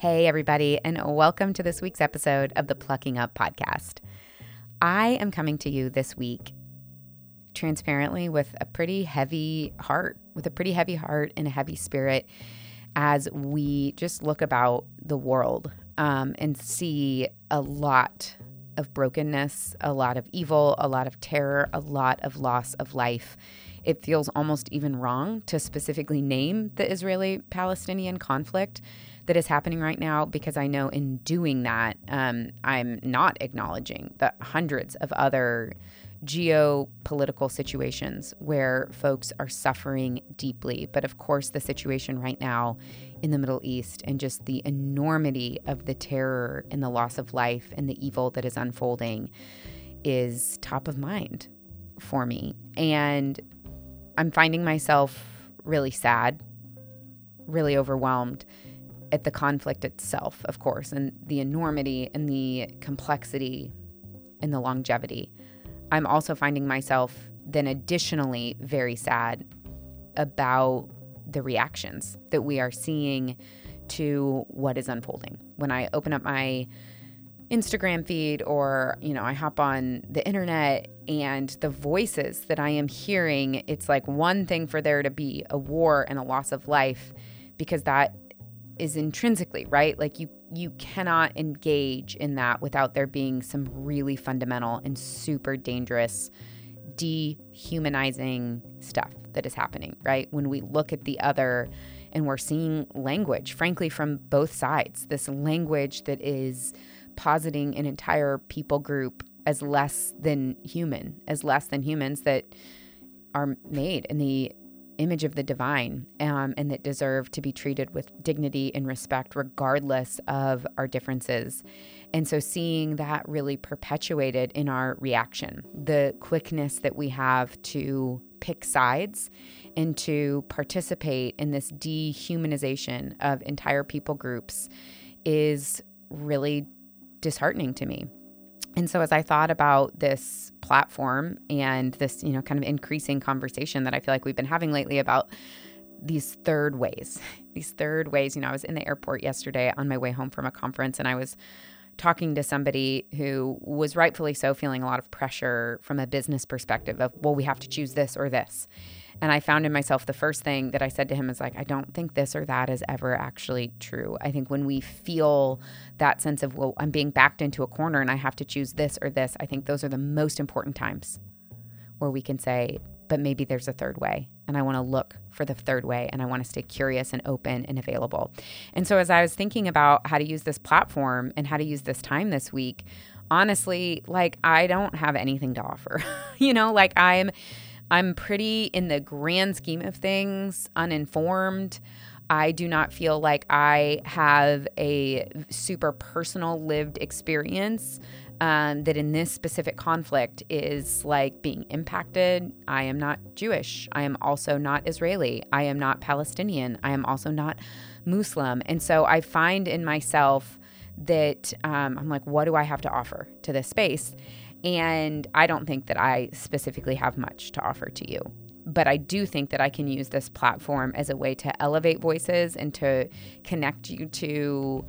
Hey, everybody, and welcome to this week's episode of the Plucking Up podcast. I am coming to you this week transparently with a pretty heavy heart, and a heavy spirit as we just look about the world and see a lot of brokenness, a lot of evil, a lot of terror, a lot of loss of life. It feels almost even wrong to specifically name the Israeli-Palestinian conflict that is happening right now, because I know in doing that, I'm not acknowledging the hundreds of other geopolitical situations where folks are suffering deeply. But of course, the situation right now in the Middle East and just the enormity of the terror and the loss of life and the evil that is unfolding is top of mind for me. And I'm finding myself really sad, really overwhelmed at the conflict itself, of course, and the enormity and the complexity and the longevity. I'm also finding myself then additionally very sad about the reactions that we are seeing to what is unfolding. When I open up my Instagram feed or, I hop on the internet and the voices that I am hearing, it's like one thing for there to be a war and a loss of life, because that is intrinsically, right? Like you cannot engage in that without there being some really fundamental and super dangerous dehumanizing stuff that is happening, right? When we look at the other and we're seeing language, frankly, from both sides, this language that is positing an entire people group as less than human, as less than humans that are made in the image of the divine, and that deserve to be treated with dignity and respect regardless of our differences. And so seeing that really perpetuated in our reaction, the quickness that we have to pick sides and to participate in this dehumanization of entire people groups is really disheartening to me. And so as I thought about this platform and this, kind of increasing conversation that I feel like we've been having lately about these third ways, I was in the airport yesterday on my way home from a conference, and I was talking to somebody who was rightfully so feeling a lot of pressure from a business perspective of, well, we have to choose this or this. And I found in myself, the first thing that I said to him is like, I don't think this or that is ever actually true. I think when we feel that sense of, well, I'm being backed into a corner and I have to choose this or this, I think those are the most important times where we can say, but maybe there's a third way, and I want to look for the third way, and I want to stay curious and open and available. And so as I was thinking about how to use this platform and how to use this time this week, honestly, I don't have anything to offer. I'm pretty, in the grand scheme of things, uninformed. I do not feel like I have a super personal lived experience that in this specific conflict is being impacted. I am not Jewish. I am also not Israeli. I am not Palestinian. I am also not Muslim. And so I find in myself that I'm like, what do I have to offer to this space? And I don't think that I specifically have much to offer to you. But I do think that I can use this platform as a way to elevate voices and to connect you to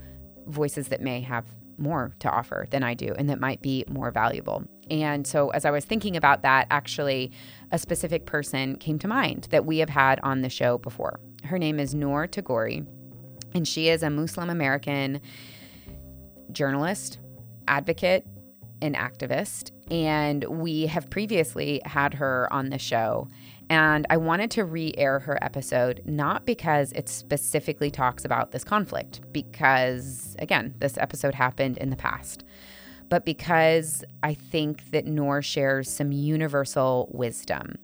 voices that may have more to offer than I do and that might be more valuable. And so as I was thinking about that, actually, a specific person came to mind that we have had on the show before. Her name is Noor Tagouri, and she is a Muslim-American journalist, advocate, an activist, and we have previously had her on the show. And I wanted to re-air her episode, not because it specifically talks about this conflict, because, again, this episode happened in the past, but because I think that Noor shares some universal wisdom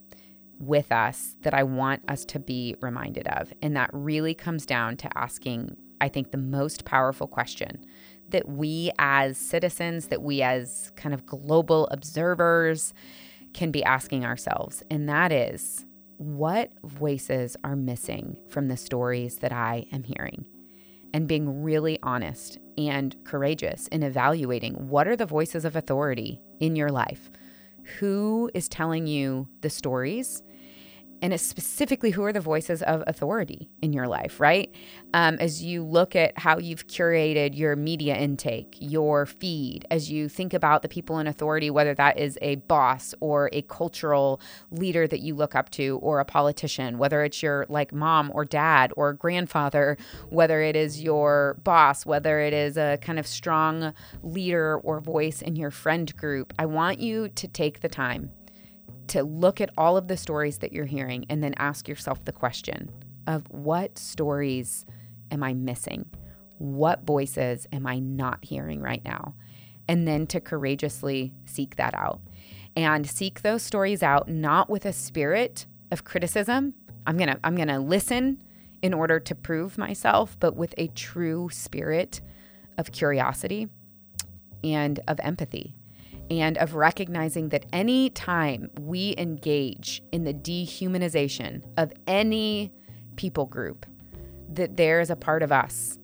with us that I want us to be reminded of. And that really comes down to asking, I think, the most powerful question that we as citizens, that we as kind of global observers can be asking ourselves. And that is, what voices are missing from the stories that I am hearing? And being really honest and courageous in evaluating, what are the voices of authority in your life? Who is telling you the stories? and it's specifically who are the voices of authority in your life, right? As you look at how you've curated your media intake, your feed, as you think about the people in authority, whether that is a boss or a cultural leader that you look up to or a politician, whether it's your like mom or dad or grandfather, whether it is your boss, whether it is a kind of strong leader or voice in your friend group, I want you to take the time to look at all of the stories that you're hearing and then ask yourself the question of what stories am I missing? What voices am I not hearing right now? And then to courageously seek that out and seek those stories out, not with a spirit of criticism. I'm going to listen in order to prove myself, but with a true spirit of curiosity and of empathy, and of recognizing that any time we engage in the dehumanization of any people group, that there is a part of us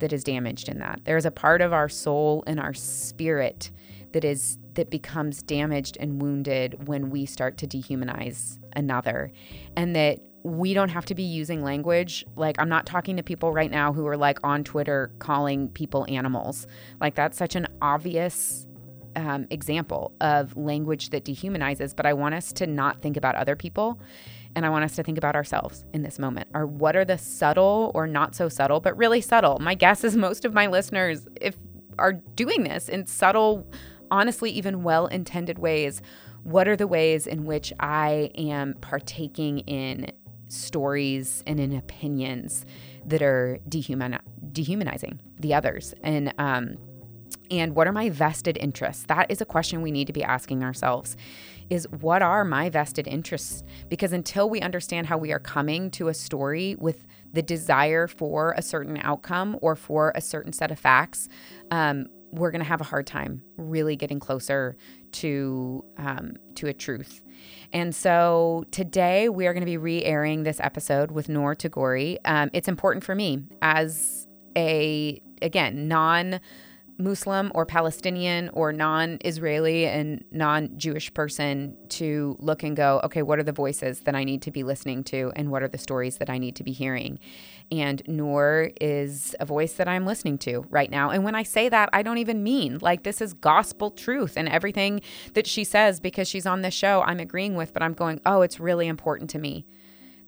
that is damaged in that. There is a part of our soul and our spirit that becomes damaged and wounded when we start to dehumanize another. And that we don't have to be using language. Like, I'm not talking to people right now who are like on Twitter calling people animals. Like, that's such an obvious example of language that dehumanizes, but I want us to not think about other people, and I want us to think about ourselves in this moment. Or what are the subtle or not so subtle, but really subtle? My guess is most of my listeners are doing this in subtle, honestly, even well-intended ways. What are the ways in which I am partaking in stories and in opinions that are dehumanizing the others? And what are my vested interests? That is a question we need to be asking ourselves, is what are my vested interests? Because until we understand how we are coming to a story with the desire for a certain outcome or for a certain set of facts, we're going to have a hard time really getting closer to a truth. And so today we are going to be re-airing this episode with Noor Tagouri. It's important for me as non Muslim or Palestinian or non-Israeli and non-Jewish person to look and go, okay, what are the voices that I need to be listening to and what are the stories that I need to be hearing? And Noor is a voice that I'm listening to right now. And when I say that, I don't even mean like this is gospel truth and everything that she says because she's on this show I'm agreeing with, but I'm going, oh, it's really important to me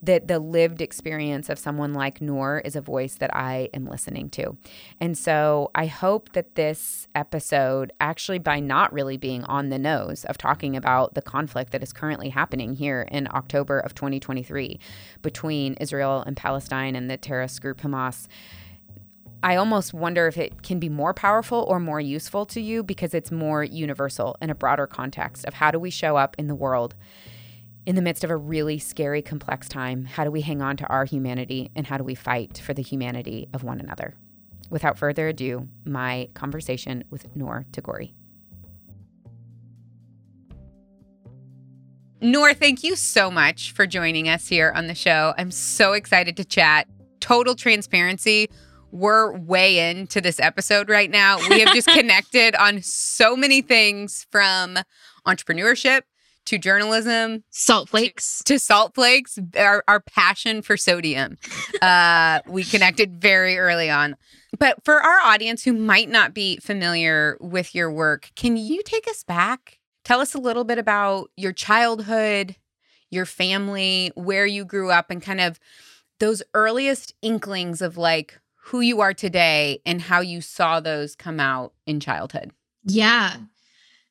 that the lived experience of someone like Noor is a voice that I am listening to. And so I hope that this episode, actually by not really being on the nose of talking about the conflict that is currently happening here in October of 2023 between Israel and Palestine and the terrorist group Hamas, I almost wonder if it can be more powerful or more useful to you because it's more universal in a broader context of how do we show up in the world in the midst of a really scary, complex time. How do we hang on to our humanity, and how do we fight for the humanity of one another? Without further ado, my conversation with Noor Tagouri. Noor, thank you so much for joining us here on the show. I'm so excited to chat. Total transparency, we're way into this episode right now. We have just connected on so many things, from entrepreneurship to journalism, salt flakes, to salt flakes, our passion for sodium. We connected very early on. But for our audience who might not be familiar with your work, can you take us back? Tell us a little bit about your childhood, your family, where you grew up, and kind of those earliest inklings of like who you are today and how you saw those come out in childhood. Yeah.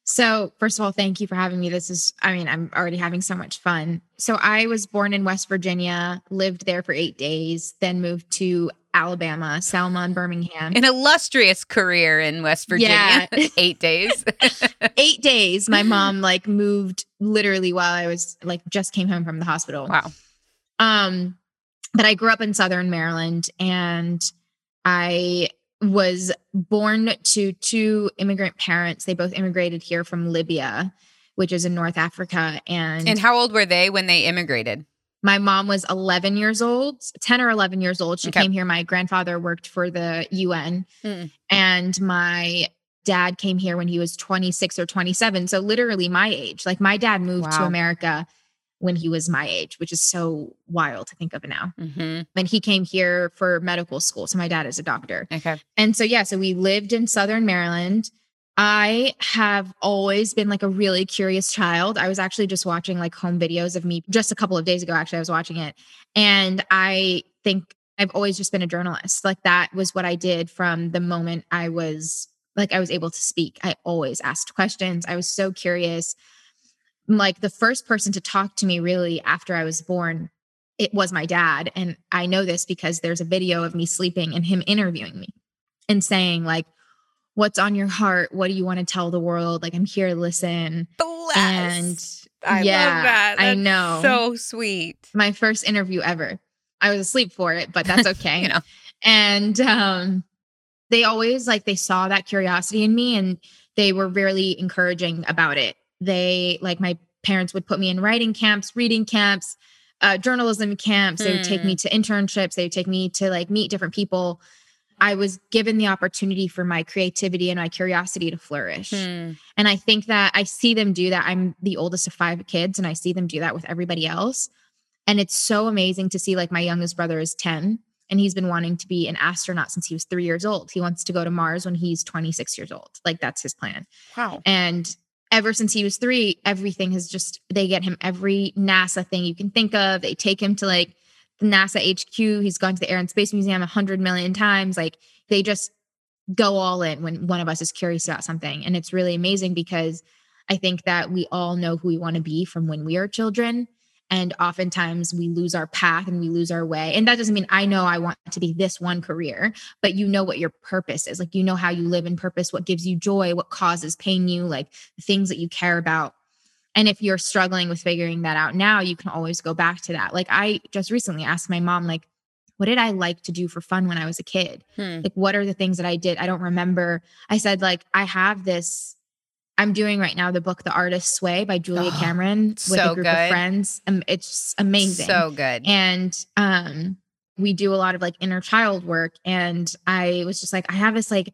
So first of all, thank you for having me. I'm already having so much fun. So I was born in West Virginia, lived there for 8 days, then moved to Alabama, Selma and Birmingham. An illustrious career in West Virginia. Yeah. 8 days. 8 days. My mom like moved literally while I was like just came home from the hospital. Wow. But I grew up in Southern Maryland, and I was born to two immigrant parents. They both immigrated here from Libya, which is in North Africa. And how old were they when they immigrated? My mom was 11 years old, 10 or 11 years old. She came here. My grandfather worked for the UN. Mm. And my dad came here when he was 26 or 27. So literally my age. Like my dad moved to America when he was my age, which is so wild to think of now. Mm-hmm. And he came here for medical school. So my dad is a doctor. Okay. And so, yeah, so we lived in Southern Maryland. I have always been like a really curious child. I was actually just watching like home videos of me just a couple of days ago. Actually, I was watching it. And I think I've always just been a journalist. Like that was what I did from the moment I was like, I was able to speak. I always asked questions. I was so curious. Like the first person to talk to me really after I was born, it was my dad. And I know this because there's a video of me sleeping and him interviewing me and saying like, what's on your heart? What do you want to tell the world? Like, I'm here to listen. Bless. And I love that. That's I know. So sweet. My first interview ever. I was asleep for it, but that's okay. You know. And they always like, they saw that curiosity in me and they were really encouraging about it. They, like my parents would put me in writing camps, reading camps, journalism camps. They would take me to internships. They would take me to like meet different people. I was given the opportunity for my creativity and my curiosity to flourish. And I think that I see them do that. I'm the oldest of 5 kids and I see them do that with everybody else. And it's so amazing to see like my youngest brother is 10 and he's been wanting to be an astronaut since he was 3 years old. He wants to go to Mars when he's 26 years old. Like that's his plan. Wow. And ever since he was 3, everything has just, they get him every NASA thing you can think of. They take him to like NASA HQ. He's gone to the Air and Space Museum 100 million times. Like they just go all in when one of us is curious about something. And it's really amazing because I think that we all know who we want to be from when we are children. And oftentimes we lose our path and we lose our way. And that doesn't mean I know I want to be this one career, but you know what your purpose is. Like, you know how you live in purpose, what gives you joy, what causes pain you, like the things that you care about. And if you're struggling with figuring that out now, you can always go back to that. Like I just recently asked my mom, like, what did I like to do for fun when I was a kid? Like, what are the things that I did? I don't remember. I said, like, I have this, I'm doing right now the book, The Artist's Way by Julia Cameron with a group of friends. It's amazing. So good. And we do a lot of like inner child work. And I was just like, I have this like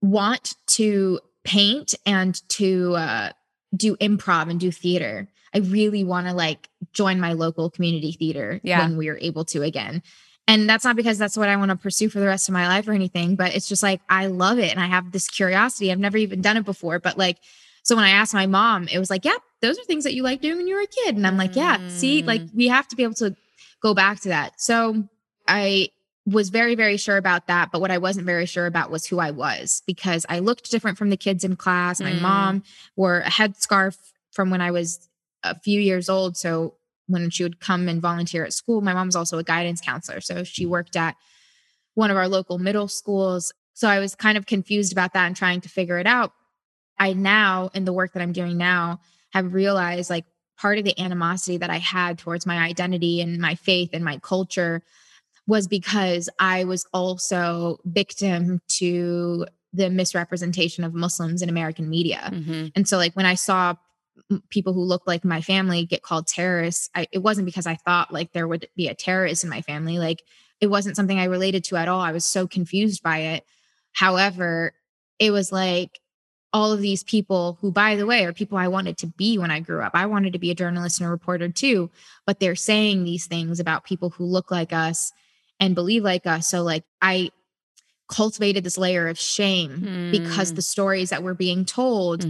want to paint and to, do improv and do theater. I really want to like join my local community theater when we are able to again. And that's not because that's what I want to pursue for the rest of my life or anything, but it's just like, I love it. And I have this curiosity. I've never even done it before. But like, so when I asked my mom, it was like, yep, those are things that you like doing when you were a kid. And I'm like, yeah, see, like we have to be able to go back to that. So I was very, very sure about that. But what I wasn't very sure about was who I was, because I looked different from the kids in class. My mom wore a headscarf from when I was a few years old. So when she would come and volunteer at school, my mom's also a guidance counselor. So she worked at one of our local middle schools. So I was kind of confused about that and trying to figure it out. I now, in the work that I'm doing now, have realized like part of the animosity that I had towards my identity and my faith and my culture was because I was also victim to the misrepresentation of Muslims in American media. And so like when I saw people who looked like my family get called terrorists, it wasn't because I thought like there would be a terrorist in my family. Like it wasn't something I related to at all. I was so confused by it. However, it was like all of these people who, by the way, are people I wanted to be when I grew up. I wanted to be a journalist and a reporter too, but they're saying these things about people who look like us and believe like us. So like I cultivated this layer of shame because the stories that were being told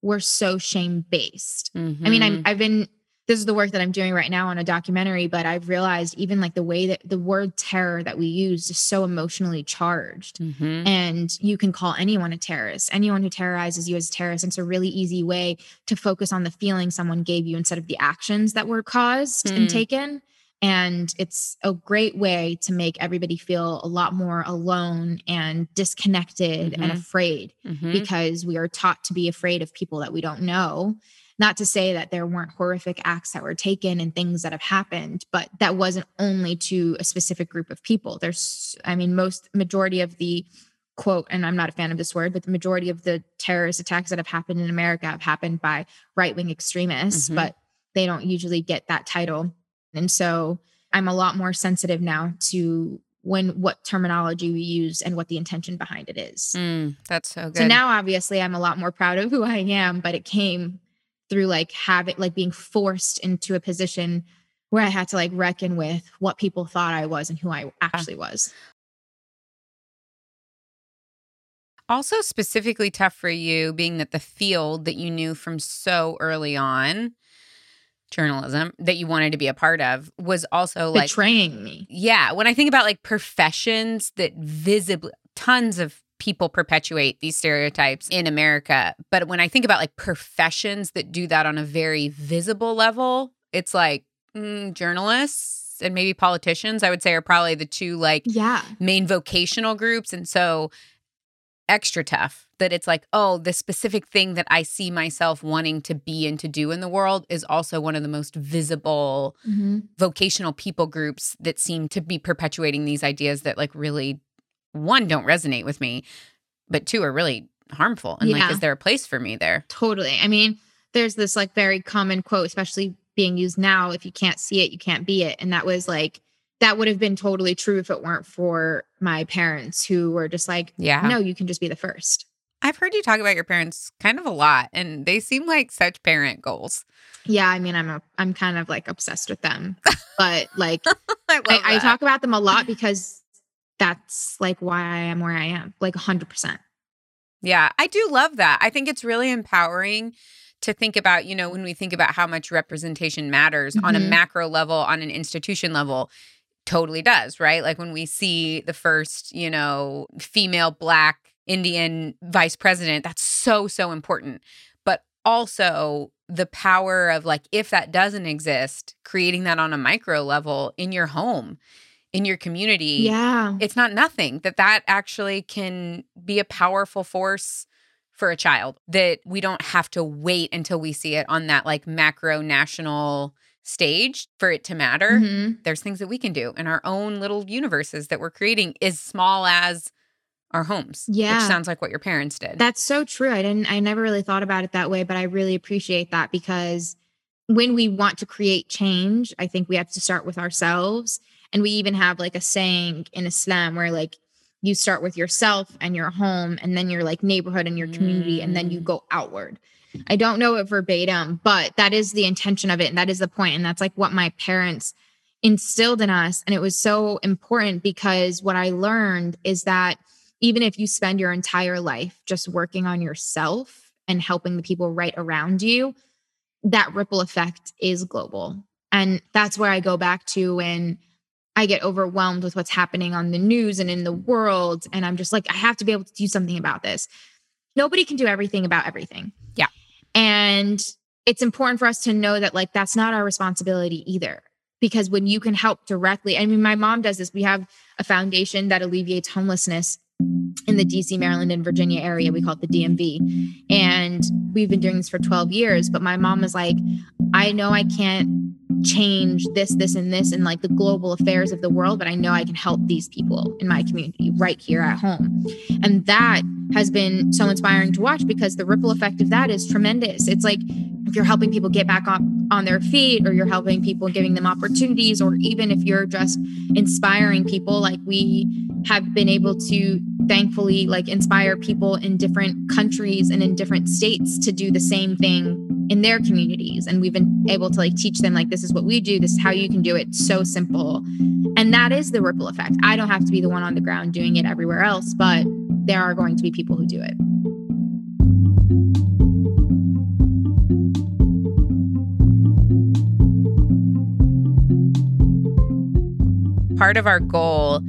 were so shame-based. I mean, this is the work that I'm doing right now on a documentary, but I've realized even like the way that the word terror that we used is so emotionally charged. And you can call anyone a terrorist, anyone who terrorizes you is a terrorist. And it's a really easy way to focus on the feeling someone gave you instead of the actions that were caused and taken. And it's a great way to make everybody feel a lot more alone and disconnected and afraid because we are taught to be afraid of people that we don't know. Not to say that there weren't horrific acts that were taken and things that have happened, but that wasn't only to a specific group of people. There's, I mean, majority of the quote, and I'm not a fan of this word, but the majority of the terrorist attacks that have happened in America have happened by right-wing extremists, but they don't usually get that title. And so I'm a lot more sensitive now to what terminology we use and what the intention behind it is. That's so good. So now, obviously, I'm a lot more proud of who I am, but it came through like having, like being forced into a position where I had to like reckon with what people thought I was and who I actually was. Also specifically tough for you, being that the field that you knew from so early on, journalism, that you wanted to be a part of, was also like betraying me. Yeah. When I think about like professions that visibly, tons of people perpetuate these stereotypes in America. But when I think about like professions that do that on a very visible level, it's like journalists and maybe politicians, I would say, are probably the two like main vocational groups. And so extra tough that it's like, oh, the specific thing that I see myself wanting to be and to do in the world is also one of the most visible vocational people groups that seem to be perpetuating these ideas that like really, one, don't resonate with me, but two, are really harmful. And like, is there a place for me there? Totally. I mean, there's this like very common quote, especially being used now, if you can't see it, you can't be it. And that was like, that would have been totally true if it weren't for my parents, who were just like, no, you can just be the first. I've heard you talk about your parents kind of a lot, and they seem like such parent goals. Yeah, I mean, I'm kind of like obsessed with them, but like I talk about them a lot because that's like why I am where I am, like 100%. Yeah, I do love that. I think it's really empowering to think about, you know, when we think about how much representation matters on a macro level, on an institution level, totally does, right? Like when we see the first, you know, female Black Indian vice president, that's so, so important. But also the power of like, if that doesn't exist, creating that on a micro level in your home, in your community, it's not nothing, that actually can be a powerful force for a child, that we don't have to wait until we see it on that like macro national stage for it to matter. There's things that we can do in our own little universes that we're creating, as small as our homes, which sounds like what your parents did. That's so true. I never really thought about it that way, but I really appreciate that, because when we want to create change, I think we have to start with ourselves. And we even have like a saying in Islam where like, you start with yourself and your home, and then your like neighborhood and your community, and then you go outward. I don't know it verbatim, but that is the intention of it. And that is the point. And that's like what my parents instilled in us. And it was so important, because what I learned is that even if you spend your entire life just working on yourself and helping the people right around you, that ripple effect is global. And that's where I go back to when I get overwhelmed with what's happening on the news and in the world. And I'm just like, I have to be able to do something about this. Nobody can do everything about everything. Yeah. And it's important for us to know that like, that's not our responsibility either, because when you can help directly, I mean, my mom does this. We have a foundation that alleviates homelessness in the DC, Maryland, and Virginia area. We call it the DMV. And we've been doing this for 12 years. But my mom was like, I know I can't change this, this, and this, and like the global affairs of the world, but I know I can help these people in my community right here at home. And that has been so inspiring to watch, because the ripple effect of that is tremendous. It's like if you're helping people get back up on their feet, or you're helping people, giving them opportunities, or even if you're just inspiring people, like we have been able to thankfully like inspire people in different countries and in different states to do the same thing in their communities. And we've been able to like teach them like, this is what we do, this is how you can do it. So simple. And that is the ripple effect. I don't have to be the one on the ground doing it everywhere else, but there are going to be people who do it. Part of our goal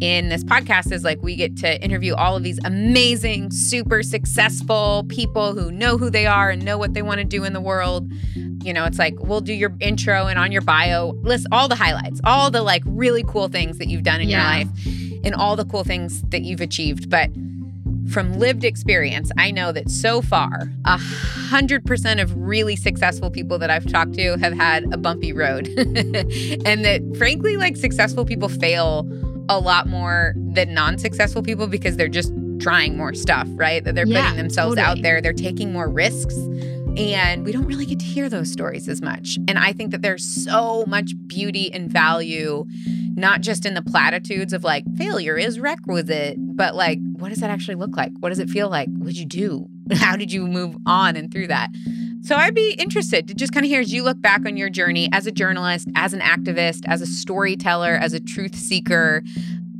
in this podcast is like, we get to interview all of these amazing, super successful people who know who they are and know what they want to do in the world. You know, it's like, we'll do your intro and on your bio, list all the highlights, all the like really cool things that you've done in your life, and all the cool things that you've achieved. But from lived experience, I know that so far, 100% of really successful people that I've talked to have had a bumpy road. And that frankly, like successful people fail a lot more than non-successful people, because they're just trying more stuff, right? That they're putting themselves out there. They're taking more risks. And we don't really get to hear those stories as much. And I think that there's so much beauty and value, not just in the platitudes of like, failure is requisite, but like, what does that actually look like? What does it feel like? What did you do? How did you move on and through that? So I'd be interested to just kind of hear, as you look back on your journey as a journalist, as an activist, as a storyteller, as a truth seeker,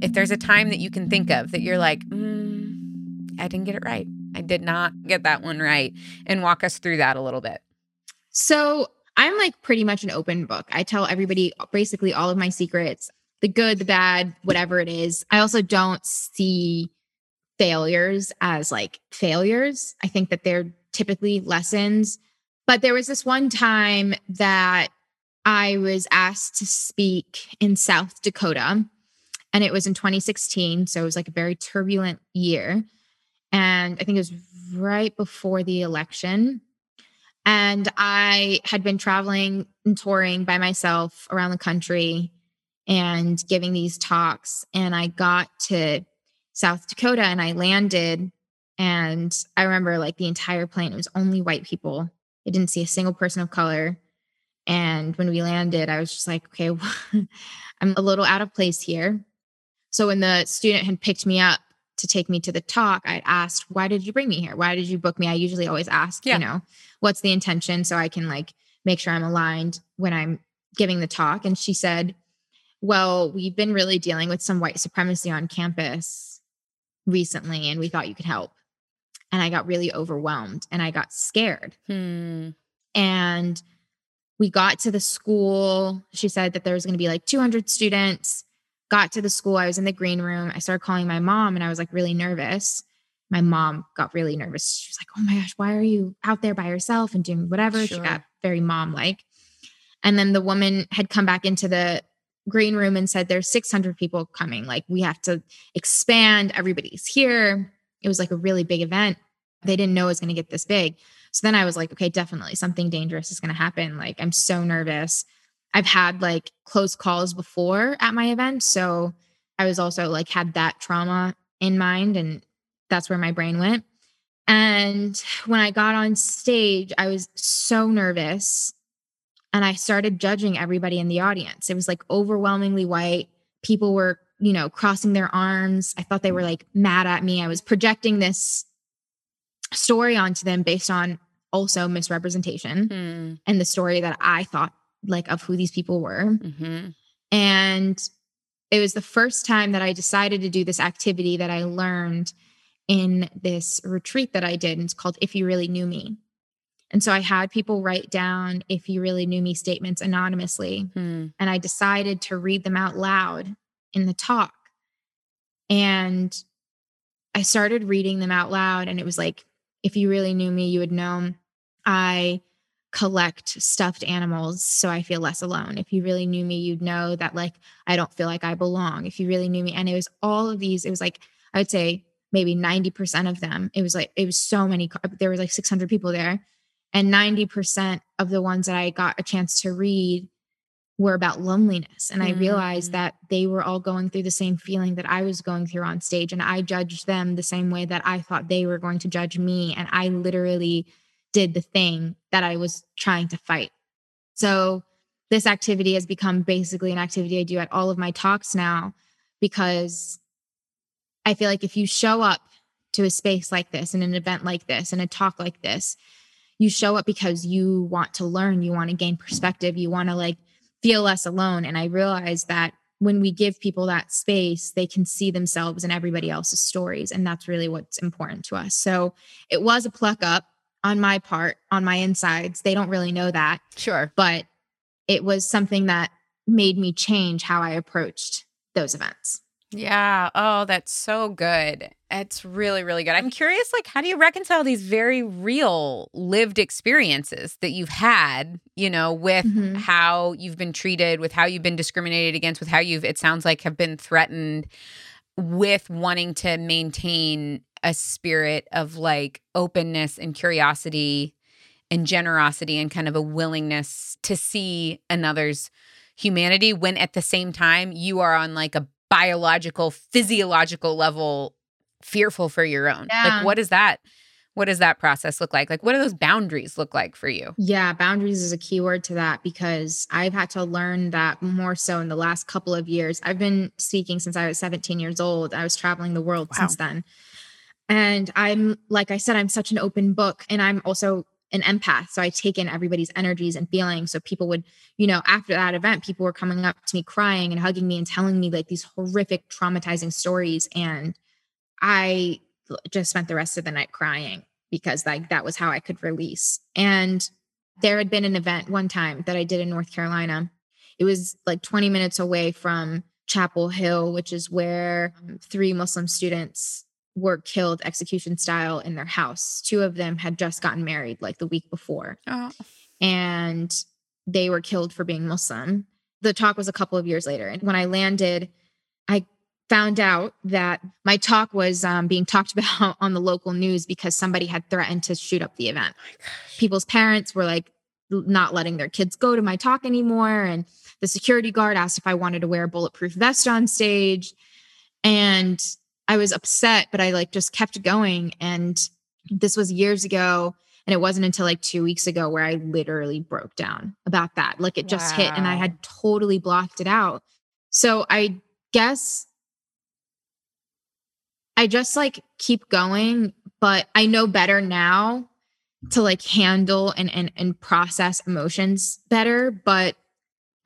if there's a time that you can think of that you're like, I didn't get it right. I did not get that one right. And walk us through that a little bit. So I'm like pretty much an open book. I tell everybody basically all of my secrets, the good, the bad, whatever it is. I also don't see failures as like failures. I think that they're typically lessons. But there was this one time that I was asked to speak in South Dakota, and it was in 2016. So it was like a very turbulent year. And I think it was right before the election. And I had been traveling and touring by myself around the country and giving these talks. And I got to South Dakota and I landed. And I remember like the entire plane, it was only white people. I didn't see a single person of color. And when we landed, I was just like, okay, well, I'm a little out of place here. So when the student had picked me up to take me to the talk, I'd asked, why did you bring me here? Why did you book me? I usually always ask, you know, what's the intention, so I can like make sure I'm aligned when I'm giving the talk. And she said, well, we've been really dealing with some white supremacy on campus recently, and we thought you could help. And I got really overwhelmed and I got scared. And we got to the school. She said that there was going to be like 200 students. Got to the school. I was in the green room. I started calling my mom and I was like really nervous. My mom got really nervous. She was like, oh my gosh, why are you out there by yourself and doing whatever? Sure. She got very mom-like. And then the woman had come back into the green room and said, there's 600 people coming. Like, we have to expand. Everybody's here. It was like a really big event. They didn't know it was going to get this big. So then I was like, okay, definitely something dangerous is going to happen. Like, I'm so nervous. I've had like close calls before at my event. So I was also like, had that trauma in mind, and that's where my brain went. And when I got on stage, I was so nervous and I started judging everybody in the audience. It was like overwhelmingly white. People were, you know, crossing their arms. I thought they were like mad at me. I was projecting this story onto them based on also misrepresentation and the story that I thought like of who these people were. And it was the first time that I decided to do this activity that I learned in this retreat that I did. And it's called If You Really Knew Me. And so I had people write down If You Really Knew Me statements anonymously. And I decided to read them out loud in the talk. And I started reading them out loud. And it was like, if you really knew me, you would know I collect stuffed animals so I feel less alone. If you really knew me, you'd know that like, I don't feel like I belong. If you really knew me. And it was all of these, it was like, I would say maybe 90% of them. It was like, it was so many, there was like 600 people there. And 90% of the ones that I got a chance to read were about loneliness. And I realized that they were all going through the same feeling that I was going through on stage. And I judged them the same way that I thought they were going to judge me. And I literally did the thing that I was trying to fight. So this activity has become basically an activity I do at all of my talks now, because I feel like if you show up to a space like this and an event like this and a talk like this, you show up because you want to learn, you want to gain perspective, you want to like feel less alone. And I realized that when we give people that space, they can see themselves in everybody else's stories. And that's really what's important to us. So it was a pluck up on my part, on my insides. They don't really know that. Sure. But it was something that made me change how I approached those events. Yeah. Oh, that's so good. It's really, really good. I'm curious, like, how do you reconcile these very real lived experiences that you've had, you know, with how you've been treated, with how you've been discriminated against, with how you've, it sounds like, have been threatened, with wanting to maintain a spirit of like openness and curiosity and generosity and kind of a willingness to see another's humanity, when at the same time you are on like a biological, physiological level fearful for your own? Like, what does that process look like? Like, what do those boundaries look like for you? Yeah, boundaries is a key word to that, because I've had to learn that more so in the last couple of years. I've been speaking since I was 17 years old. I was traveling the world since then. And I'm, like I said, I'm such an open book, and I'm also an empath. So I take in everybody's energies and feelings. So people would, you know, after that event, people were coming up to me crying and hugging me and telling me like these horrific, traumatizing stories. And I just spent the rest of the night crying because like that was how I could release. And there had been an event one time that I did in North Carolina. It was like 20 minutes away from Chapel Hill, which is where 3 Muslim students were killed execution style in their house. 2 of them had just gotten married like the week before. Oh. And they were killed for being Muslim. The talk was a couple of years later. And when I landed, I found out that my talk was being talked about on the local news because somebody had threatened to shoot up the event. Oh my gosh. People's parents were like not letting their kids go to my talk anymore. And the security guard asked if I wanted to wear a bulletproof vest on stage. And I was upset, but I like just kept going. And this was years ago. And it wasn't until like 2 weeks ago where I literally broke down about that. Like it just hit and I had totally blocked it out. So I guess I just like keep going, but I know better now to like handle and process emotions better. But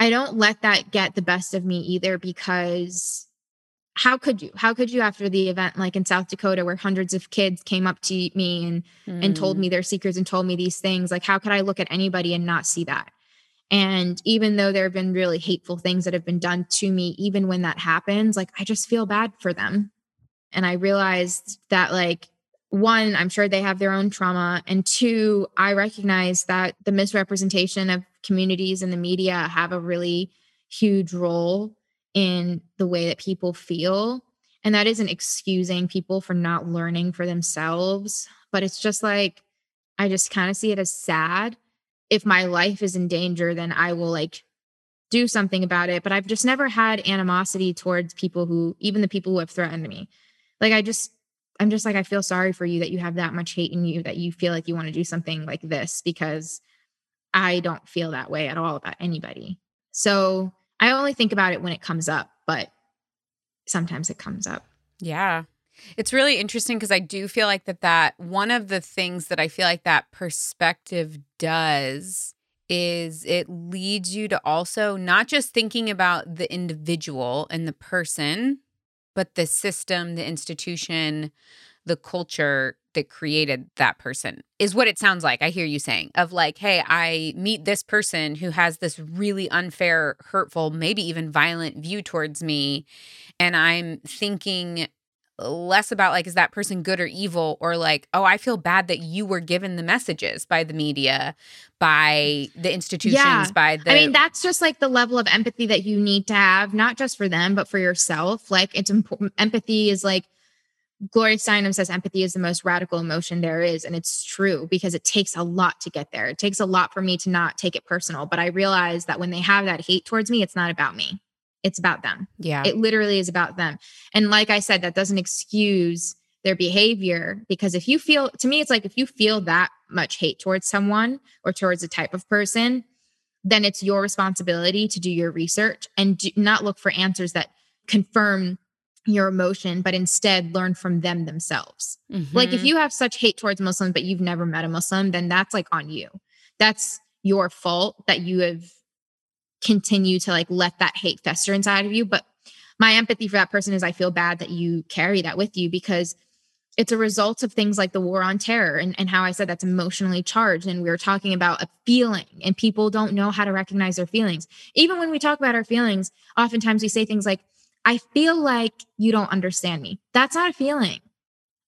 I don't let that get the best of me either, because How could you after the event, like in South Dakota, where hundreds of kids came up to me and told me their secrets and told me these things? Like, how could I look at anybody and not see that? And even though there have been really hateful things that have been done to me, even when that happens, like, I just feel bad for them. And I realized that, like, 1, I'm sure they have their own trauma. And 2, I recognize that the misrepresentation of communities in the media have a really huge role in the way that people feel. And that isn't excusing people for not learning for themselves, but it's just like, I just kind of see it as sad. If my life is in danger, then I will like do something about it. But I've just never had animosity towards people who, even the people who have threatened me. Like, I'm just like, I feel sorry for you that you have that much hate in you, that you feel like you want to do something like this, because I don't feel that way at all about anybody. So I only think about it when it comes up, but sometimes it comes up. Yeah. It's really interesting because I do feel like that one of the things that I feel like that perspective does is it leads you to also not just thinking about the individual and the person, but the system, the institution, the culture that created that person is what it sounds like I hear you saying, of like, hey, I meet this person who has this really unfair, hurtful, maybe even violent view towards me. And I'm thinking less about like, is that person good or evil? Or like, oh, I feel bad that you were given the messages by the media, by the institutions, by the... I mean, that's just like the level of empathy that you need to have, not just for them, but for yourself. Like, it's important. Empathy is like, Gloria Steinem says empathy is the most radical emotion there is. And it's true, because it takes a lot to get there. It takes a lot for me to not take it personal. But I realize that when they have that hate towards me, it's not about me. It's about them. Yeah. It literally is about them. And like I said, that doesn't excuse their behavior, because if you feel, to me, it's like, if you feel that much hate towards someone or towards a type of person, then it's your responsibility to do your research and not look for answers that confirm your emotion, but instead learn from them themselves. Mm-hmm. Like, if you have such hate towards Muslims, but you've never met a Muslim, then that's like on you. That's your fault that you have continued to like let that hate fester inside of you. But my empathy for that person is I feel bad that you carry that with you, because it's a result of things like the war on terror and how I said that's emotionally charged. And we were talking about a feeling, and people don't know how to recognize their feelings. Even when we talk about our feelings, oftentimes we say things like, I feel like you don't understand me. That's not a feeling.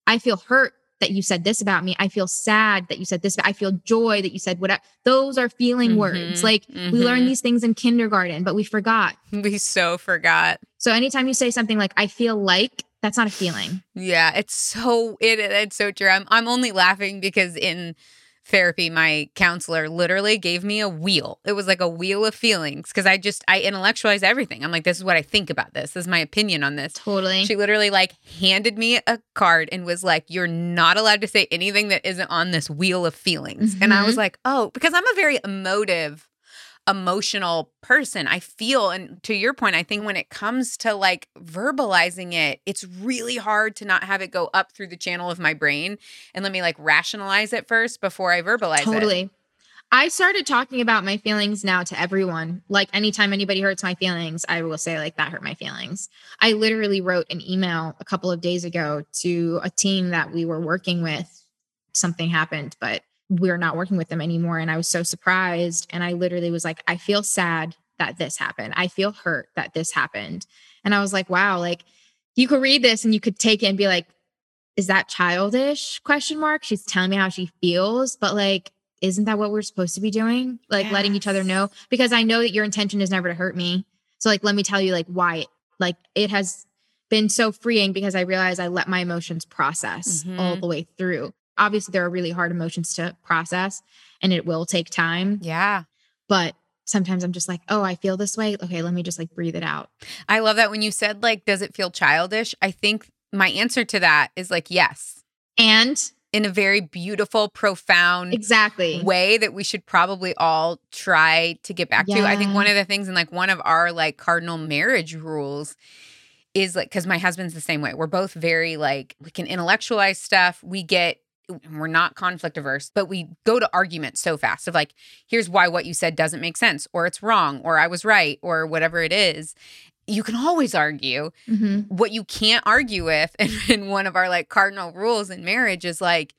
I feel hurt that you said this about me. I feel sad that you said this. I feel joy that you said whatever. Those are feeling words. Like we learned these things in kindergarten, but we forgot. We so forgot. So anytime you say something like, I feel like, that's not a feeling. Yeah, it's so true. I'm only laughing because in therapy, my counselor literally gave me a wheel. It was like a wheel of feelings, because I intellectualize everything. I'm like, this is what I think about this. This is my opinion on this. Totally. She literally like handed me a card and was like, you're not allowed to say anything that isn't on this wheel of feelings. Mm-hmm. And I was like, oh, because I'm a very emotive emotional person. I feel, and to your point, I think when it comes to like verbalizing it, it's really hard to not have it go up through the channel of my brain and let me like rationalize it first before I verbalize it. Totally. I started talking about my feelings now to everyone. Like anytime anybody hurts my feelings, I will say like that hurt my feelings. I literally wrote an email a couple of days ago to a team that we were working with. Something happened, but we're not working with them anymore. And I was so surprised. And I literally was like, I feel sad that this happened. I feel hurt that this happened. And I was like, wow, like you could read this and you could take it and be like, is that childish? ? She's telling me how she feels, but like, isn't that what we're supposed to be doing? Like yes. Letting each other know, because I know that your intention is never to hurt me. So like, let me tell you like why, like it has been so freeing because I realized I let my emotions process all the way through. Obviously there are really hard emotions to process and it will take time. Yeah. But sometimes I'm just like, oh, I feel this way. Okay. Let me just like breathe it out. I love that when you said like, does it feel childish? I think my answer to that is like, yes. And in a very beautiful, profound way that we should probably all try to get back to. I think one of the things and like one of our like cardinal marriage rules is like, because my husband's the same way. We're both very like, we can intellectualize stuff. We're not conflict averse, but we go to arguments so fast of like, here's why what you said doesn't make sense, or it's wrong, or I was right, or whatever it is. You can always argue. What you can't argue with, and one of our like cardinal rules in marriage is like,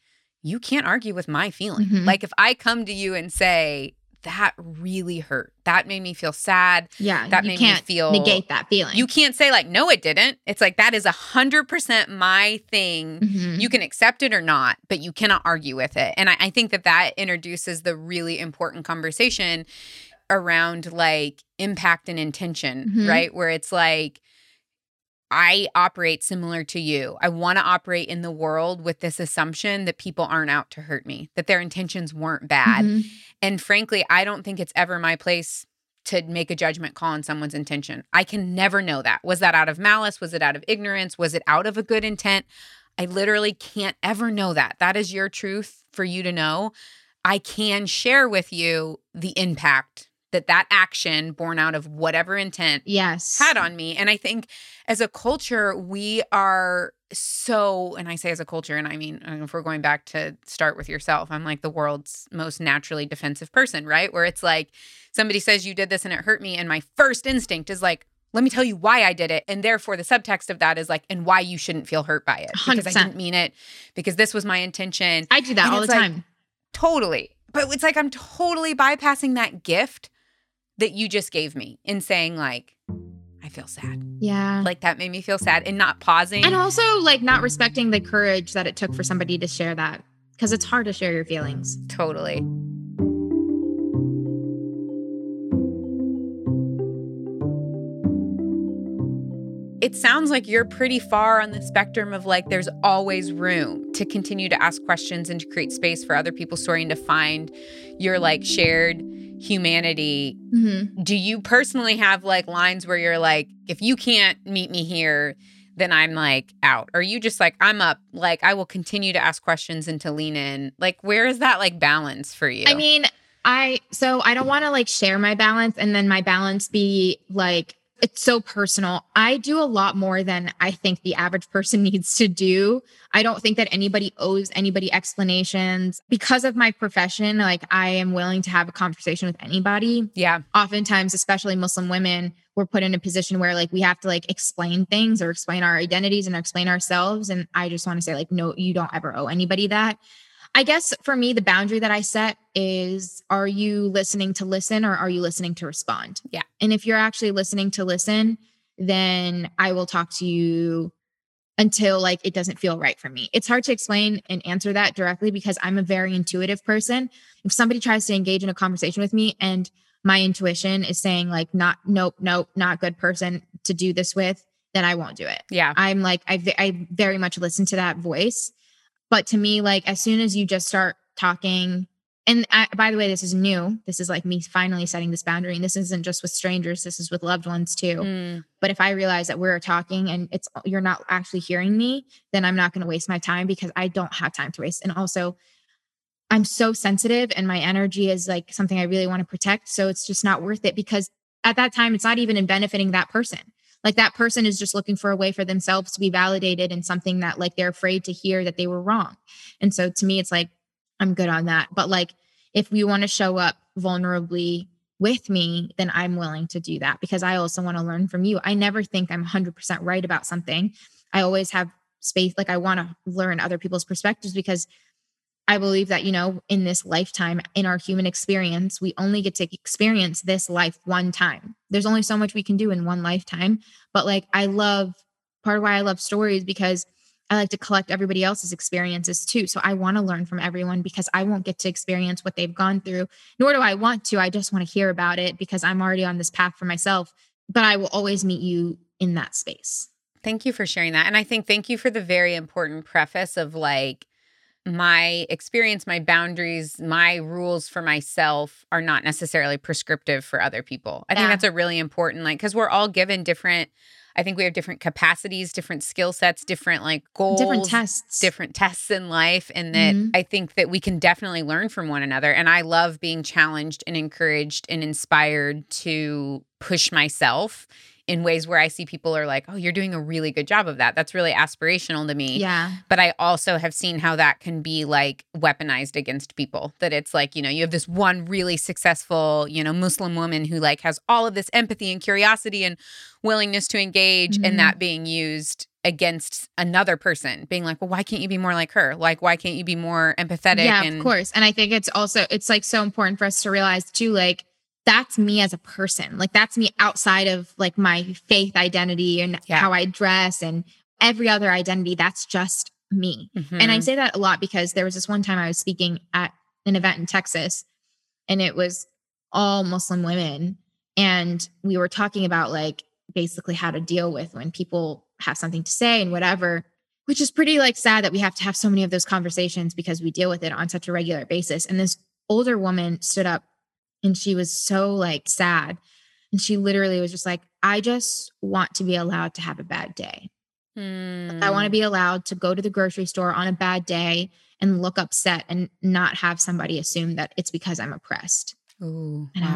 you can't argue with my feeling. Like if I come to you and say, that really hurt. That made me feel sad. Yeah. That made me feel. Negate that feeling. You can't say like, no, it didn't. It's like, that is 100% my thing. You can accept it or not, but you cannot argue with it. And I think that that introduces the really important conversation around like impact and intention, right? Where it's like, I operate similar to you. I want to operate in the world with this assumption that people aren't out to hurt me, that their intentions weren't bad. And frankly, I don't think it's ever my place to make a judgment call on someone's intention. I can never know that. Was that out of malice? Was it out of ignorance? Was it out of a good intent? I literally can't ever know that. That is your truth for you to know. I can share with you the impact that that action born out of whatever intent had on me. And I think as a culture, we are so, and I say as a culture, and I mean, if we're going back to start with yourself, I'm like the world's most naturally defensive person, right? Where it's like, somebody says you did this and it hurt me. And my first instinct is like, let me tell you why I did it. And therefore the subtext of that is like, and why you shouldn't feel hurt by it. 100%. Because I didn't mean it, because this was my intention. I do that all the time. Totally. But it's like, I'm totally bypassing that gift that you just gave me in saying like, I feel sad. Yeah. Like that made me feel sad, and not pausing. And also like not respecting the courage that it took for somebody to share that, because it's hard to share your feelings. Totally. It sounds like you're pretty far on the spectrum of like, there's always room to continue to ask questions and to create space for other people's story and to find your like shared humanity. Do you personally have like lines where you're like, if you can't meet me here, then I'm like out? Or are you just like, I'm up, like I will continue to ask questions and to lean in? Like, where is that like balance for you? I mean, so I don't want to like share my balance and then my balance be like, it's so personal. I do a lot more than I think the average person needs to do. I don't think that anybody owes anybody explanations. Because of my profession, like I am willing to have a conversation with anybody. Yeah. Oftentimes, especially Muslim women, we're put in a position where like we have to like explain things or explain our identities and explain ourselves. And I just want to say like, no, you don't ever owe anybody that. I guess for me, the boundary that I set is, are you listening to listen or are you listening to respond? Yeah. And if you're actually listening to listen, then I will talk to you until like it doesn't feel right for me. It's hard to explain and answer that directly because I'm a very intuitive person. If somebody tries to engage in a conversation with me and my intuition is saying like, nope, not good person to do this with, then I won't do it. Yeah. I'm like, I very much listen to that voice. But to me, like, as soon as you just start talking, and by the way, this is new. This is like me finally setting this boundary. And this isn't just with strangers. This is with loved ones too. But if I realize that we're talking and you're not actually hearing me, then I'm not going to waste my time because I don't have time to waste. And also I'm so sensitive and my energy is like something I really want to protect. So it's just not worth it, because at that time, it's not even in benefiting that person. Like, that person is just looking for a way for themselves to be validated in something that, like, they're afraid to hear that they were wrong. And so to me, it's like, I'm good on that. But like, if you want to show up vulnerably with me, then I'm willing to do that, because I also want to learn from you. I never think I'm 100% right about something. I always have space. Like, I want to learn other people's perspectives, because I believe that, you know, in this lifetime, in our human experience, we only get to experience this life one time. There's only so much we can do in one lifetime. But like, part of why I love stories, because I like to collect everybody else's experiences too. So I want to learn from everyone, because I won't get to experience what they've gone through, nor do I want to. I just want to hear about it, because I'm already on this path for myself, but I will always meet you in that space. Thank you for sharing that. And I think, thank you for the very important preface of like, my experience, my boundaries, my rules for myself are not necessarily prescriptive for other people. I think that's a really important, like, because we're all given different, I think we have different capacities, different skill sets, different like goals, different tests in life. And that I think that we can definitely learn from one another. And I love being challenged and encouraged and inspired to push myself in ways where I see people are like, oh, you're doing a really good job of that. That's really aspirational to me. Yeah. But I also have seen how that can be like weaponized against people, that it's like, you know, you have this one really successful, you know, Muslim woman who like has all of this empathy and curiosity and willingness to engage, and that being used against another person being like, well, why can't you be more like her? Like, why can't you be more empathetic? Yeah, of course. And I think it's also, it's like so important for us to realize too, like, that's me as a person. Like, that's me outside of like my faith identity and how I dress and every other identity. That's just me. And I say that a lot because there was this one time I was speaking at an event in Texas, and it was all Muslim women. And we were talking about like basically how to deal with when people have something to say and whatever, which is pretty like sad that we have to have so many of those conversations because we deal with it on such a regular basis. And this older woman stood up, and she was so like sad. And she literally was just like, I just want to be allowed to have a bad day. Like, I want to be allowed to go to the grocery store on a bad day and look upset and not have somebody assume that it's because I'm oppressed. I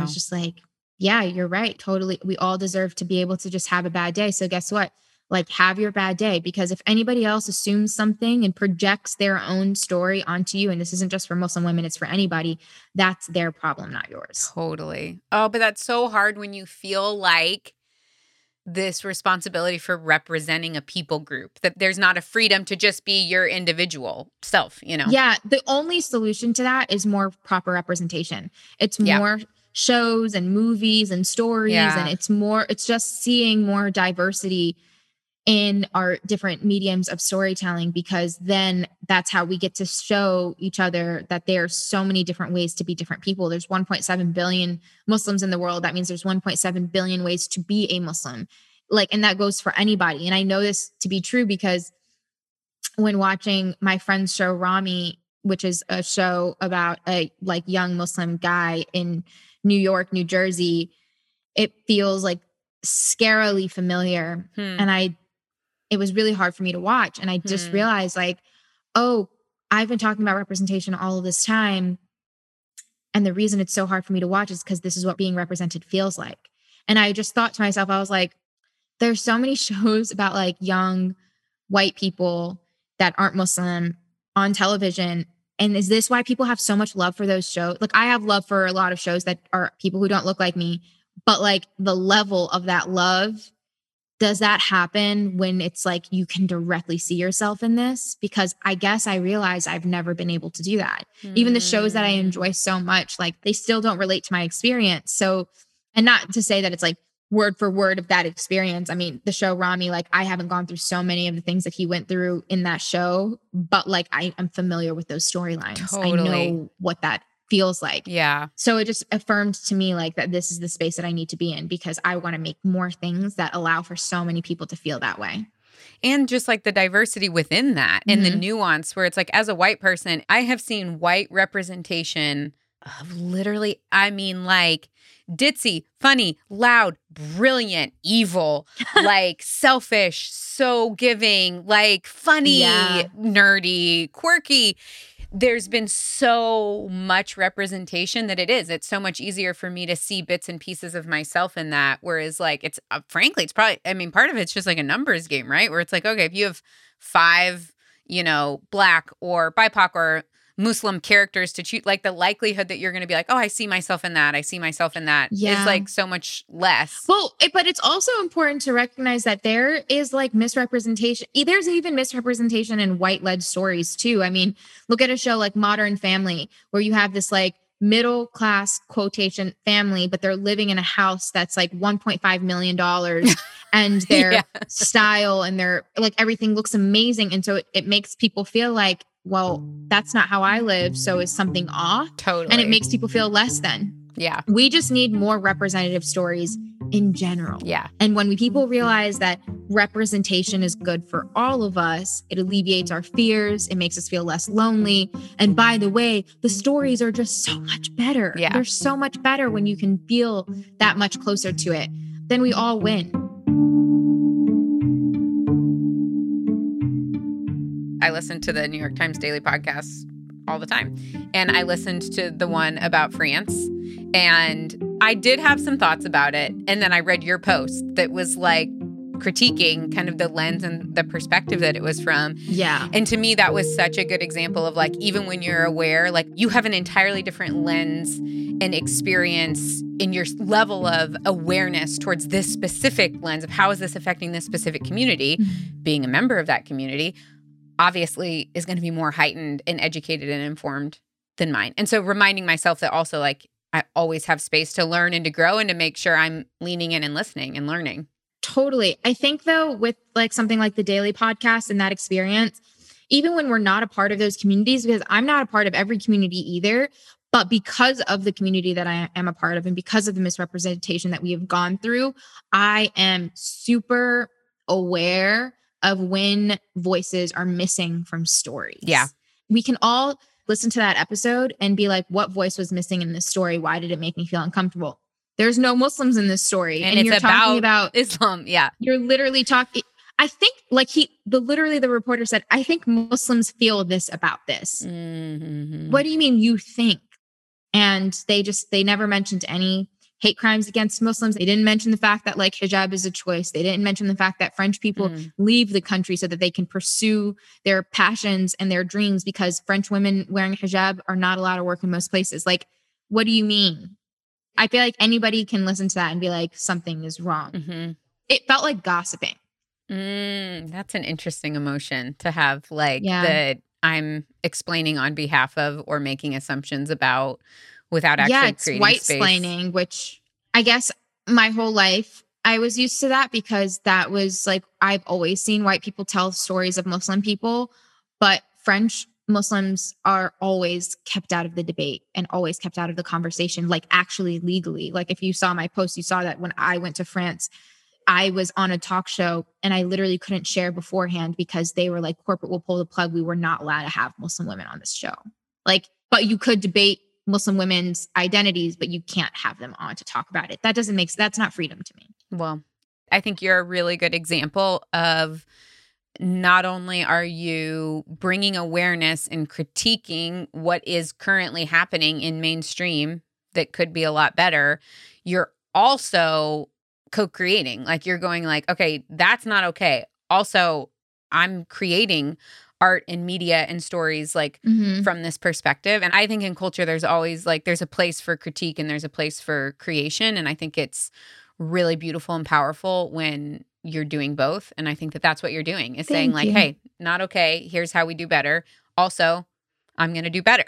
was just like, yeah, you're right. Totally. We all deserve to be able to just have a bad day. So guess what? Like, have your bad day, because if anybody else assumes something and projects their own story onto you, and this isn't just for Muslim women, it's for anybody, that's their problem, not yours. Totally. Oh, but that's so hard when you feel like this responsibility for representing a people group, that there's not a freedom to just be your individual self, you know? Yeah. The only solution to that is more proper representation. It's more shows and movies and stories. And it's just seeing more diversity in our different mediums of storytelling, because then that's how we get to show each other that there are so many different ways to be different people. There's 1.7 billion Muslims in the world. That means there's 1.7 billion ways to be a Muslim. Like, and that goes for anybody. And I know this to be true because when watching my friend's show, Rami, which is a show about a like young Muslim guy in New York, New Jersey, it feels like scarily familiar. And it was really hard for me to watch. And I just realized like, oh, I've been talking about representation all of this time. And the reason it's so hard for me to watch is because this is what being represented feels like. And I just thought to myself, I was like, there's so many shows about like young white people that aren't Muslim on television. And is this why people have so much love for those shows? Like, I have love for a lot of shows that are people who don't look like me, but like the level of that love, does that happen when it's like you can directly see yourself in this? Because I guess I realize I've never been able to do that. Even the shows that I enjoy so much, like they still don't relate to my experience. So, and not to say that it's like word for word of that experience. I mean, the show Rami, like I haven't gone through so many of the things that he went through in that show, but like I am familiar with those storylines. Totally. I know what that feels like. Yeah. So it just affirmed to me like that this is the space that I need to be in, because I want to make more things that allow for so many people to feel that way. And just like the diversity within that and the nuance where it's like, as a white person, I have seen white representation of literally, I mean, like ditzy, funny, loud, brilliant, evil, like selfish, so giving, like funny, nerdy, quirky. there's been so much representation that it's so much easier for me to see bits and pieces of myself in that. Whereas like, it's frankly, it's probably, I mean, part of it's just like a numbers game, right? Where it's like, okay, if you have 5, Black or BIPOC or Muslim characters to choose, like the likelihood that you're going to be like, oh, I see myself in that. I see myself in that. Yeah. Is like so much less. Well, but it's also important to recognize that there is like misrepresentation. There's even misrepresentation in white-led stories too. I mean, look at a show like Modern Family, where you have this like middle-class quotation family, but they're living in a house that's like $1.5 million and their style and their like everything looks amazing. And so it makes people feel like, well, that's not how I live. So is something off? Totally. And it makes people feel less than. Yeah. We just need more representative stories in general. Yeah. And when people realize that representation is good for all of us, it alleviates our fears. It makes us feel less lonely. And by the way, the stories are just so much better. Yeah. They're so much better when you can feel that much closer to it. Then we all win. I listen to the New York Times Daily podcast all the time. And I listened to the one about France. And I did have some thoughts about it. And then I read your post that was like critiquing kind of the lens and the perspective that it was from. Yeah. And to me, that was such a good example of like, even when you're aware, like you have an entirely different lens and experience in your level of awareness towards this specific lens of how is this affecting this specific community, being a member of that community, obviously is going to be more heightened and educated and informed than mine. And so reminding myself that also like I always have space to learn and to grow and to make sure I'm leaning in and listening and learning. Totally. I think though with like something like the Daily podcast and that experience, even when we're not a part of those communities, because I'm not a part of every community either, but because of the community that I am a part of and because of the misrepresentation that we have gone through, I am super aware of when voices are missing from stories. Yeah. We can all listen to that episode and be like, what voice was missing in this story? Why did it make me feel uncomfortable? There's no Muslims in this story. And you're talking about Islam. Yeah. You're literally talking. I think like the reporter said, I think Muslims feel this about this. Mm-hmm. What do you mean you think? And they never mentioned any hate crimes against Muslims. They didn't mention the fact that like hijab is a choice. They didn't mention the fact that French people leave the country so that they can pursue their passions and their dreams because French women wearing hijab are not allowed to work in most places. Like, what do you mean? I feel like anybody can listen to that and be like, something is wrong. Mm-hmm. It felt like gossiping. That's an interesting emotion to have, like that I'm explaining on behalf of or making assumptions about without actually creating space. Yeah, it's white-splaining, which I guess my whole life I was used to that because that was like, I've always seen white people tell stories of Muslim people, but French Muslims are always kept out of the debate and always kept out of the conversation, like actually legally. Like if you saw my post, you saw that when I went to France, I was on a talk show and I literally couldn't share beforehand because they were like, corporate will pull the plug. We were not allowed to have Muslim women on this show. Like, but you could debate Muslim women's identities, but you can't have them on to talk about it. That doesn't make sense. That's not freedom to me. Well, I think you're a really good example of not only are you bringing awareness and critiquing what is currently happening in mainstream that could be a lot better, you're also co-creating. Like you're going like, okay, that's not okay. Also, I'm creating art and media and stories like from this perspective. And I think in culture, there's always like, there's a place for critique and there's a place for creation. And I think it's really beautiful and powerful when you're doing both. And I think that that's what you're doing is saying like, hey, not okay. Here's how we do better. Also, I'm going to do better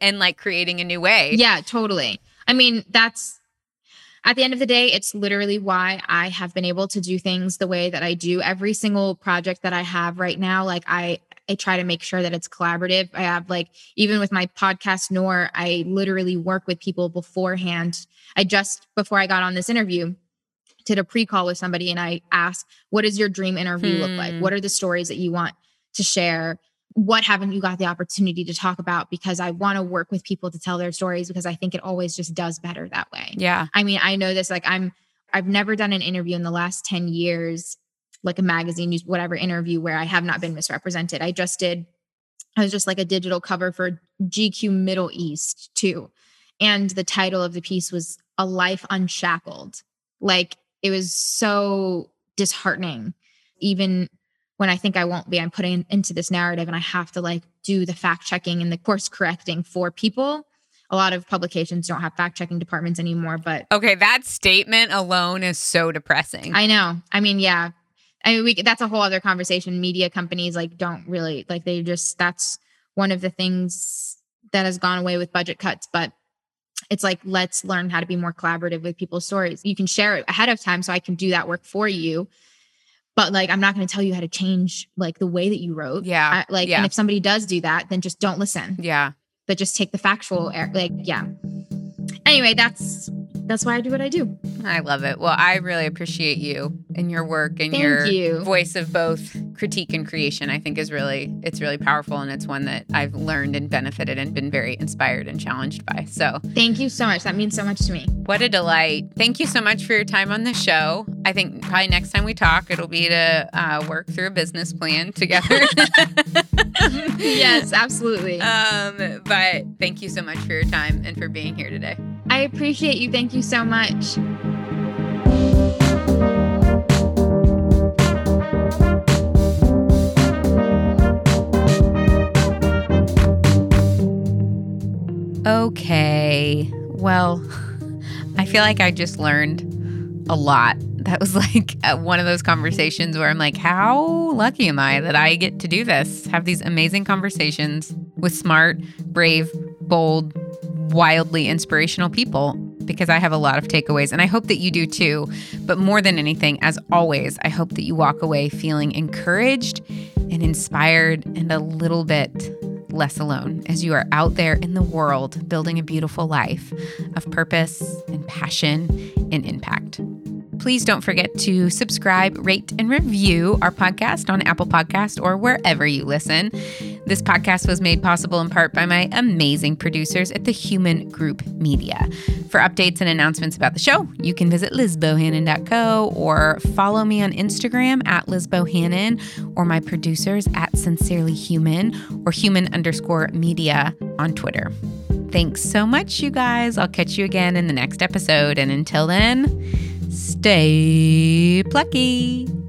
and like creating a new way. Yeah, totally. I mean, that's at the end of the day, it's literally why I have been able to do things the way that I do. Every single project that I have right now, like I try to make sure that it's collaborative. I have like, even with my podcast, Noor, I literally work with people beforehand. I just, before I got on this interview, did a pre-call with somebody and I asked, what does your dream interview look like? What are the stories that you want to share? What haven't you got the opportunity to talk about? Because I want to work with people to tell their stories because I think it always just does better that way. Yeah. I mean, I know this, like I've never done an interview in the last 10 years like a magazine, news, whatever interview where I have not been misrepresented. I just did was just like a digital cover for GQ Middle East too. And the title of the piece was A Life Unshackled. Like, it was so disheartening. Even when I think I won't be, I'm putting into this narrative and I have to like do the fact checking and the course correcting for people. A lot of publications don't have fact checking departments anymore, but. Okay. That statement alone is so depressing. I know. I mean, yeah. I mean, that's a whole other conversation. Media companies like don't really like, they just, that's one of the things that has gone away with budget cuts, but it's like, let's learn how to be more collaborative with people's stories. You can share it ahead of time so I can do that work for you. But like, I'm not going to tell you how to change like the way that you wrote. Yeah. And if somebody does do that, then just don't listen. Yeah. But just take the factual error. Like, yeah. Anyway, that's why I do what I do. I love it. Well, I really appreciate you and your work and your voice of both critique and creation. I think it's really powerful. And it's one that I've learned and benefited and been very inspired and challenged by. So thank you so much. That means so much to me. What a delight. Thank you so much for your time on the show. I think probably next time we talk, it'll be to work through a business plan together. Yes, absolutely. But thank you so much for your time and for being here today. I appreciate you. Thank you so much. Okay. Well, I feel like I just learned a lot. That was like one of those conversations where I'm like, how lucky am I that I get to do this? Have these amazing conversations with smart, brave, bold, wildly inspirational people, because I have a lot of takeaways and I hope that you do too. But more than anything, as always, I hope that you walk away feeling encouraged and inspired and a little bit less alone as you are out there in the world building a beautiful life of purpose and passion and impact. Please don't forget to subscribe, rate, and review our podcast on Apple Podcasts or wherever you listen. This podcast was made possible in part by my amazing producers at The Human Group Media. For updates and announcements about the show, you can visit lizbohannon.co or follow me on Instagram at lizbohannon or my producers at Sincerely Human or human_media on Twitter. Thanks so much, you guys. I'll catch you again in the next episode. And until then, stay plucky.